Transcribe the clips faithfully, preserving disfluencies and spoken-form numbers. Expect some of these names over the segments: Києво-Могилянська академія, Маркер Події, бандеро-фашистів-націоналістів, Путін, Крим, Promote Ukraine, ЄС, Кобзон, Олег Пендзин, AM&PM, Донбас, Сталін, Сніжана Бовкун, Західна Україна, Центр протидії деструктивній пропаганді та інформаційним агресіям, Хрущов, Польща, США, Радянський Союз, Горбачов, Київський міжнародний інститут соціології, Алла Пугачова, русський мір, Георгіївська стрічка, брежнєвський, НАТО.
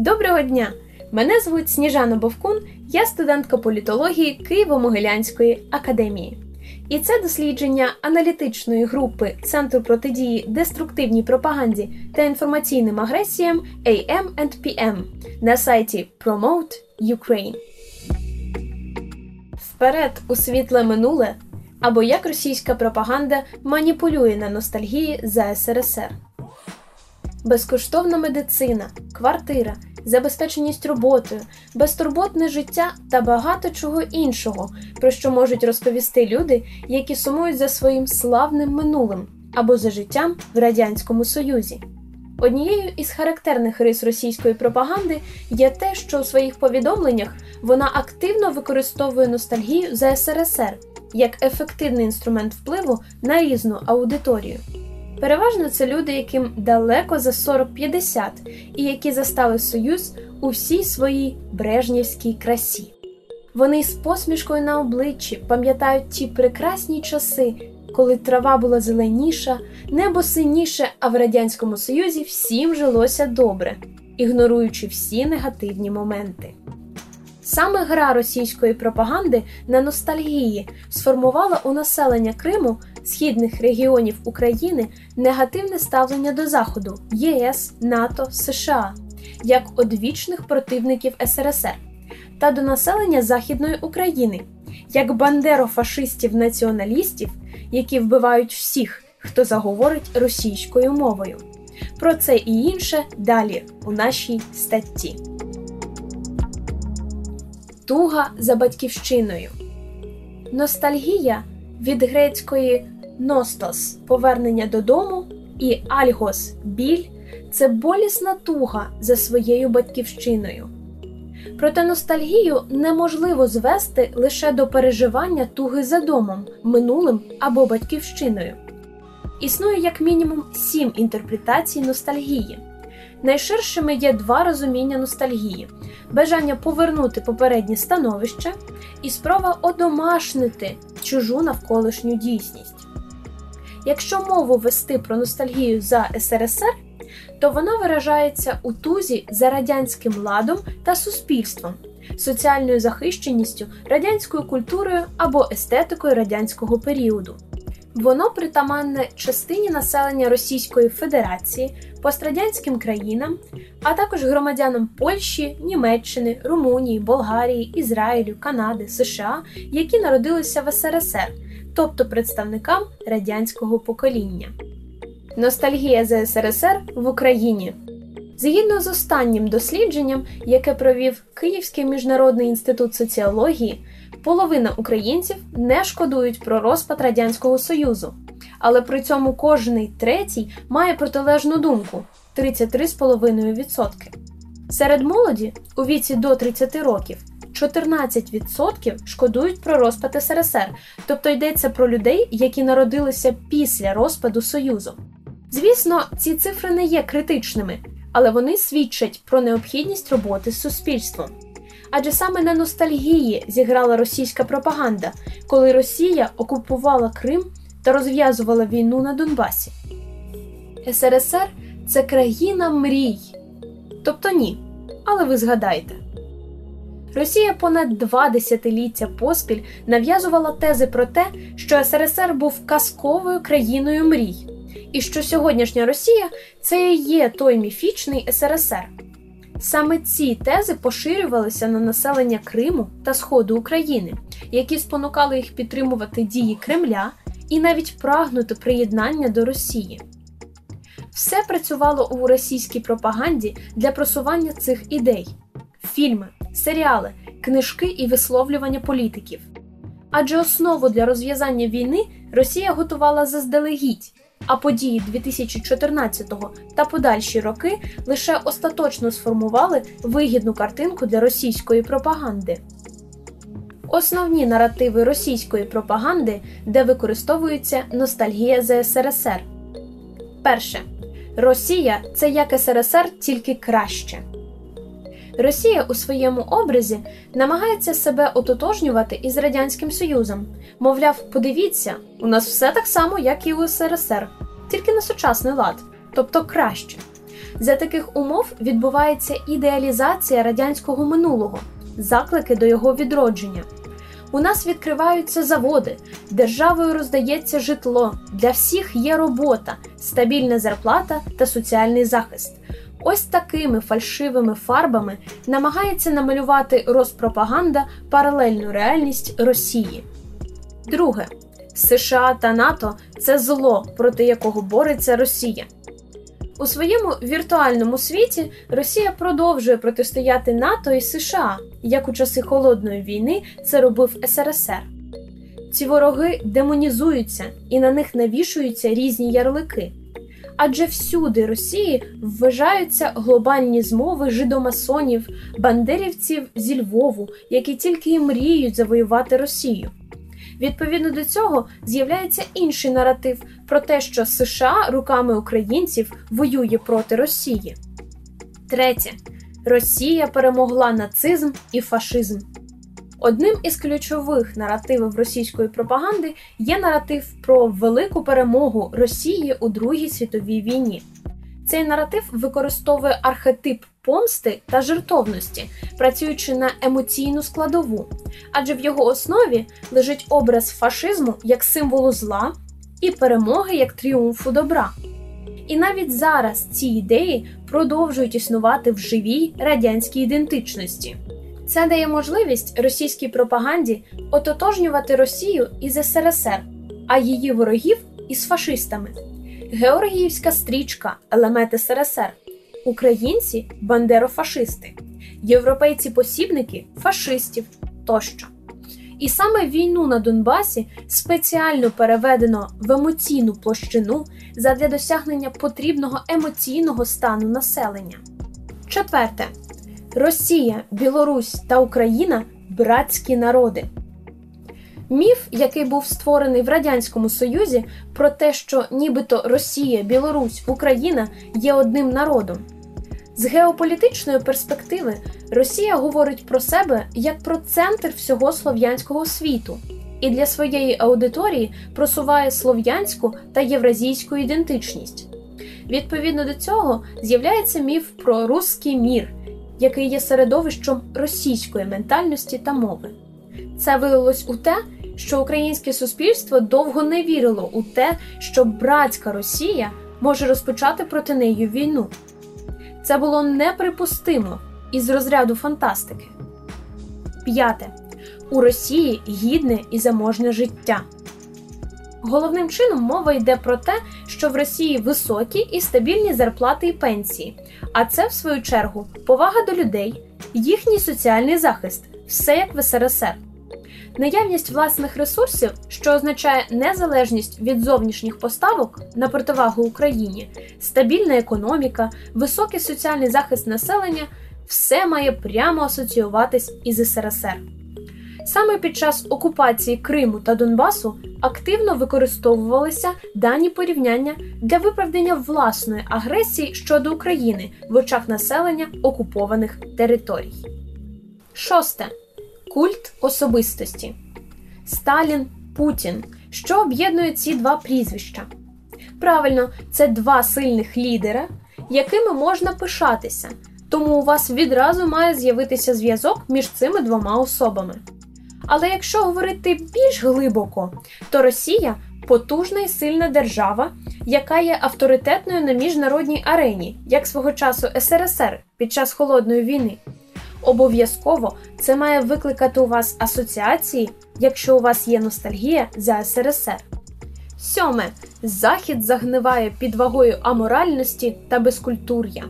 Доброго дня! Мене звуть Сніжана Бовкун, я студентка політології Києво-Могилянської академії. І це дослідження аналітичної групи Центру протидії деструктивній пропаганді та інформаційним агресіям ей ем енд пі ем на сайті Promote Ukraine. Вперед у світле минуле, або як російська пропаганда маніпулює на ностальгії за ес ер ес ер. Безкоштовна медицина, квартира, забезпеченість роботою, безтурботне життя та багато чого іншого, про що можуть розповісти люди, які сумують за своїм славним минулим або за життям в Радянському Союзі. Однією із характерних рис російської пропаганди є те, що у своїх повідомленнях вона активно використовує ностальгію за ес ер ес ер як ефективний інструмент впливу на різну аудиторію. Переважно це люди, яким далеко за сорок-п'ятдесят і які застали Союз у всій своїй брежнєвській красі. Вони з посмішкою на обличчі пам'ятають ті прекрасні часи, коли трава була зеленіша, небо синіше, а в Радянському Союзі всім жилося добре, ігноруючи всі негативні моменти. Саме гра російської пропаганди на ностальгії сформувала у населення Криму, східних регіонів України негативне ставлення до Заходу, ЄС, НАТО, США, як одвічних противників ес ер ес ер, та до населення Західної України, як бандерофашистів-націоналістів, які вбивають всіх, хто заговорить російською мовою. Про це і інше далі у нашій статті. Туга за батьківщиною. Ностальгія від грецької «ностос» – повернення додому і «альгос» – біль – це болісна туга за своєю батьківщиною. Проте ностальгію неможливо звести лише до переживання туги за домом, минулим або батьківщиною. Існує як мінімум сім інтерпретацій ностальгії. Найширшими є два розуміння ностальгії – бажання повернути попереднє становище і спроба одомашнити чужу навколишню дійсність. Якщо мову вести про ностальгію за ес ер ес ер, то вона виражається у тузі за радянським ладом та суспільством, соціальною захищеністю, радянською культурою або естетикою радянського періоду. Воно притаманне частині населення Російської Федерації, пострадянським країнам, а також громадянам Польщі, Німеччини, Румунії, Болгарії, Ізраїлю, Канади, США, які народилися в ес ер ес ер, тобто представникам радянського покоління. Ностальгія за ес ер ес ер в Україні. Згідно з останнім дослідженням, яке провів Київський міжнародний інститут соціології, половина українців не шкодують про розпад Радянського Союзу. Але при цьому кожний третій має протилежну думку – тридцять три цілих п'ять десятих відсотка. Серед молоді у віці до тридцяти років чотирнадцять відсотків шкодують про розпад ес ер ес ер, тобто йдеться про людей, які народилися після розпаду Союзу. Звісно, ці цифри не є критичними, але вони свідчать про необхідність роботи з суспільством. Адже саме на ностальгії зіграла російська пропаганда, коли Росія окупувала Крим та розв'язувала війну на Донбасі. ес ер ес ер – це країна мрій. Тобто ні, але ви згадайте. Росія понад два десятиліття поспіль нав'язувала тези про те, що ес ер ес ер був казковою країною мрій, і що сьогоднішня Росія – це і є той міфічний ес ер ес ер. Саме ці тези поширювалися на населення Криму та Сходу України, які спонукали їх підтримувати дії Кремля і навіть прагнути приєднання до Росії. Все працювало у російській пропаганді для просування цих ідей – фільми, серіали, книжки і висловлювання політиків. Адже основу для розв'язання війни Росія готувала заздалегідь, а події дві тисячі чотирнадцятого та подальші роки лише остаточно сформували вигідну картинку для російської пропаганди. Основні наративи російської пропаганди, де використовується ностальгія за ес ер ес ер. Перше. Росія – це як ес ер ес ер, тільки краще. Росія у своєму образі намагається себе ототожнювати із Радянським Союзом. Мовляв, подивіться, у нас все так само, як і у ес ер ес ер, тільки на сучасний лад, тобто краще. За таких умов відбувається ідеалізація радянського минулого, заклики до його відродження. У нас відкриваються заводи, державою роздається житло, для всіх є робота, стабільна зарплата та соціальний захист. Ось такими фальшивими фарбами намагається намалювати розпропаганда паралельну реальність Росії. Друге. США та НАТО – це зло, проти якого бореться Росія. У своєму віртуальному світі Росія продовжує протистояти НАТО і США, як у часи Холодної війни це робив ес ер ес ер. Ці вороги демонізуються і на них навішуються різні ярлики. Адже всюди Росії вважаються глобальні змови жидомасонів, бандерівців зі Львову, які тільки і мріють завоювати Росію. Відповідно до цього з'являється інший наратив про те, що США руками українців воює проти Росії. Третє. Росія перемогла нацизм і фашизм. Одним із ключових наративів російської пропаганди є наратив про велику перемогу Росії у Другій світовій війні. Цей наратив використовує архетип помсти та жертовності, працюючи на емоційну складову, адже в його основі лежить образ фашизму як символу зла і перемоги як тріумфу добра. І навіть зараз ці ідеї продовжують існувати в живій радянській ідентичності. Це дає можливість російській пропаганді ототожнювати Росію із ес ер ес ер, а її ворогів із фашистами. Георгіївська стрічка – елемент ес ер ес ер, українці – бандерофашисти, європейці-посібники – фашистів тощо. І саме війну на Донбасі спеціально переведено в емоційну площину задля досягнення потрібного емоційного стану населення. Четверте. Росія, Білорусь та Україна – братські народи. Міф, який був створений в Радянському Союзі, про те, що нібито Росія, Білорусь, Україна є одним народом. З геополітичної перспективи Росія говорить про себе як про центр всього слов'янського світу і для своєї аудиторії просуває слов'янську та євразійську ідентичність. Відповідно до цього з'являється міф про «русський мір», який є середовищем російської ментальності та мови. Це вилилось у те, що українське суспільство довго не вірило у те, що братська Росія може розпочати проти неї війну. Це було неприпустимо із розряду фантастики. П'яте. У Росії гідне і заможне життя. Головним чином мова йде про те, що в Росії високі і стабільні зарплати і пенсії, а це, в свою чергу, повага до людей, їхній соціальний захист, все як в ес ер ес ер. Наявність власних ресурсів, що означає незалежність від зовнішніх поставок на противагу Україні, стабільна економіка, високий соціальний захист населення – все має прямо асоціюватись із ес ер ес ер. Саме під час окупації Криму та Донбасу активно використовувалися дані порівняння для виправдання власної агресії щодо України в очах населення окупованих територій. Шосте. Культ особистості. Сталін, Путін. Що об'єднує ці два прізвища? Правильно, це два сильних лідера, якими можна пишатися, тому у вас відразу має з'явитися зв'язок між цими двома особами. Але якщо говорити більш глибоко, то Росія – потужна і сильна держава, яка є авторитетною на міжнародній арені, як свого часу ес ер ес ер під час Холодної війни. Обов'язково це має викликати у вас асоціації, якщо у вас є ностальгія за ес ер ес ер. Сьоме. Захід загниває під вагою аморальності та безкультур'я.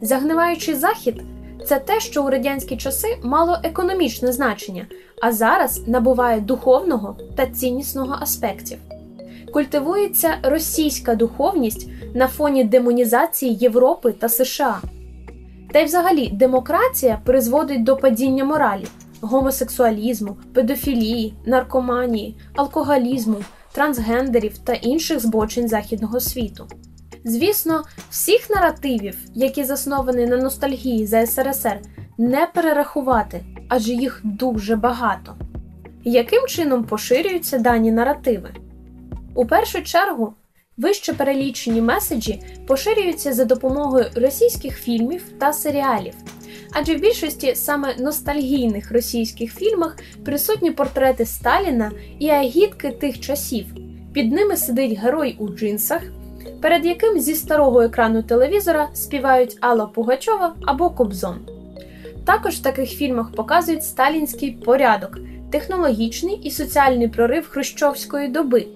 Загниваючий захід – це те, що у радянські часи мало економічне значення, а зараз набуває духовного та ціннісного аспектів. Культивується російська духовність на фоні демонізації Європи та США. Та й взагалі демократія призводить до падіння моралі, гомосексуалізму, педофілії, наркоманії, алкоголізму, трансгендерів та інших збочень західного світу. Звісно, всіх наративів, які засновані на ностальгії за ес ер ес ер, не перерахувати, адже їх дуже багато. Яким чином поширюються дані наративи? У першу чергу, Вище перелічені меседжі поширюються за допомогою російських фільмів та серіалів. Адже в більшості саме ностальгійних російських фільмах присутні портрети Сталіна і агітки тих часів. Під ними сидить герой у джинсах, перед яким зі старого екрану телевізора співають Алла Пугачова або Кобзон. Також в таких фільмах показують сталінський порядок, технологічний і соціальний прорив хрущовської доби,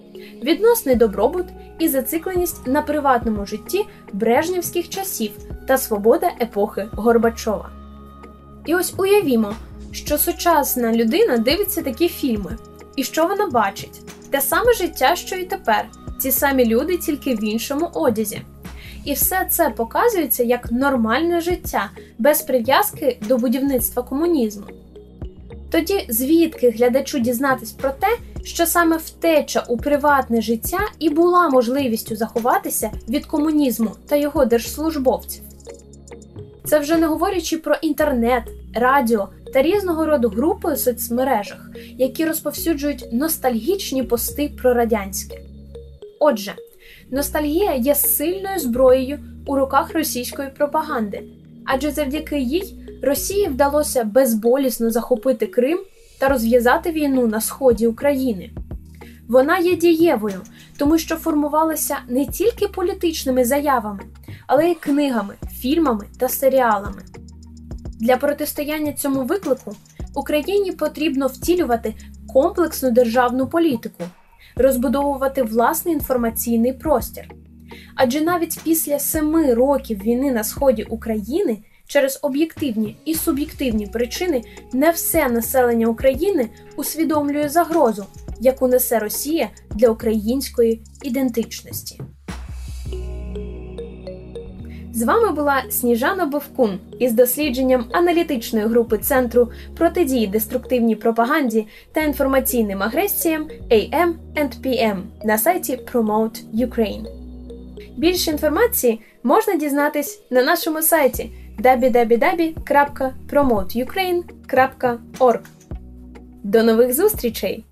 відносний добробут і зацикленість на приватному житті брежнєвських часів та свобода епохи Горбачова. І ось уявімо, що сучасна людина дивиться такі фільми. І що вона бачить? Те саме життя, що і тепер. Ті самі люди, тільки в іншому одязі. І все це показується як нормальне життя, без прив'язки до будівництва комунізму. Тоді звідки глядачу дізнатись про те, що саме втеча у приватне життя і була можливістю заховатися від комунізму та його держслужбовців? Це вже не говорячи про інтернет, радіо та різного роду групи у соцмережах, які розповсюджують ностальгічні пости про радянське. Отже, ностальгія є сильною зброєю у руках російської пропаганди, адже завдяки їй Росії вдалося безболісно захопити Крим та розв'язати війну на сході України. Вона є дієвою, тому що формувалася не тільки політичними заявами, але й книгами, фільмами та серіалами. Для протистояння цьому виклику Україні потрібно втілювати комплексну державну політику, розбудовувати власний інформаційний простір. Адже навіть після семи років війни на сході України через об'єктивні і суб'єктивні причини не все населення України усвідомлює загрозу, яку несе Росія для української ідентичності. З вами була Сніжана Бовкун із дослідженням аналітичної групи Центру протидії деструктивній пропаганді та інформаційним агресіям ей ем енд пі ем на сайті Promote Ukraine. Більше інформації можна дізнатись на нашому сайті дабл ю дабл ю дабл ю крапка промоут юкрейн крапка орг. До нових зустрічей!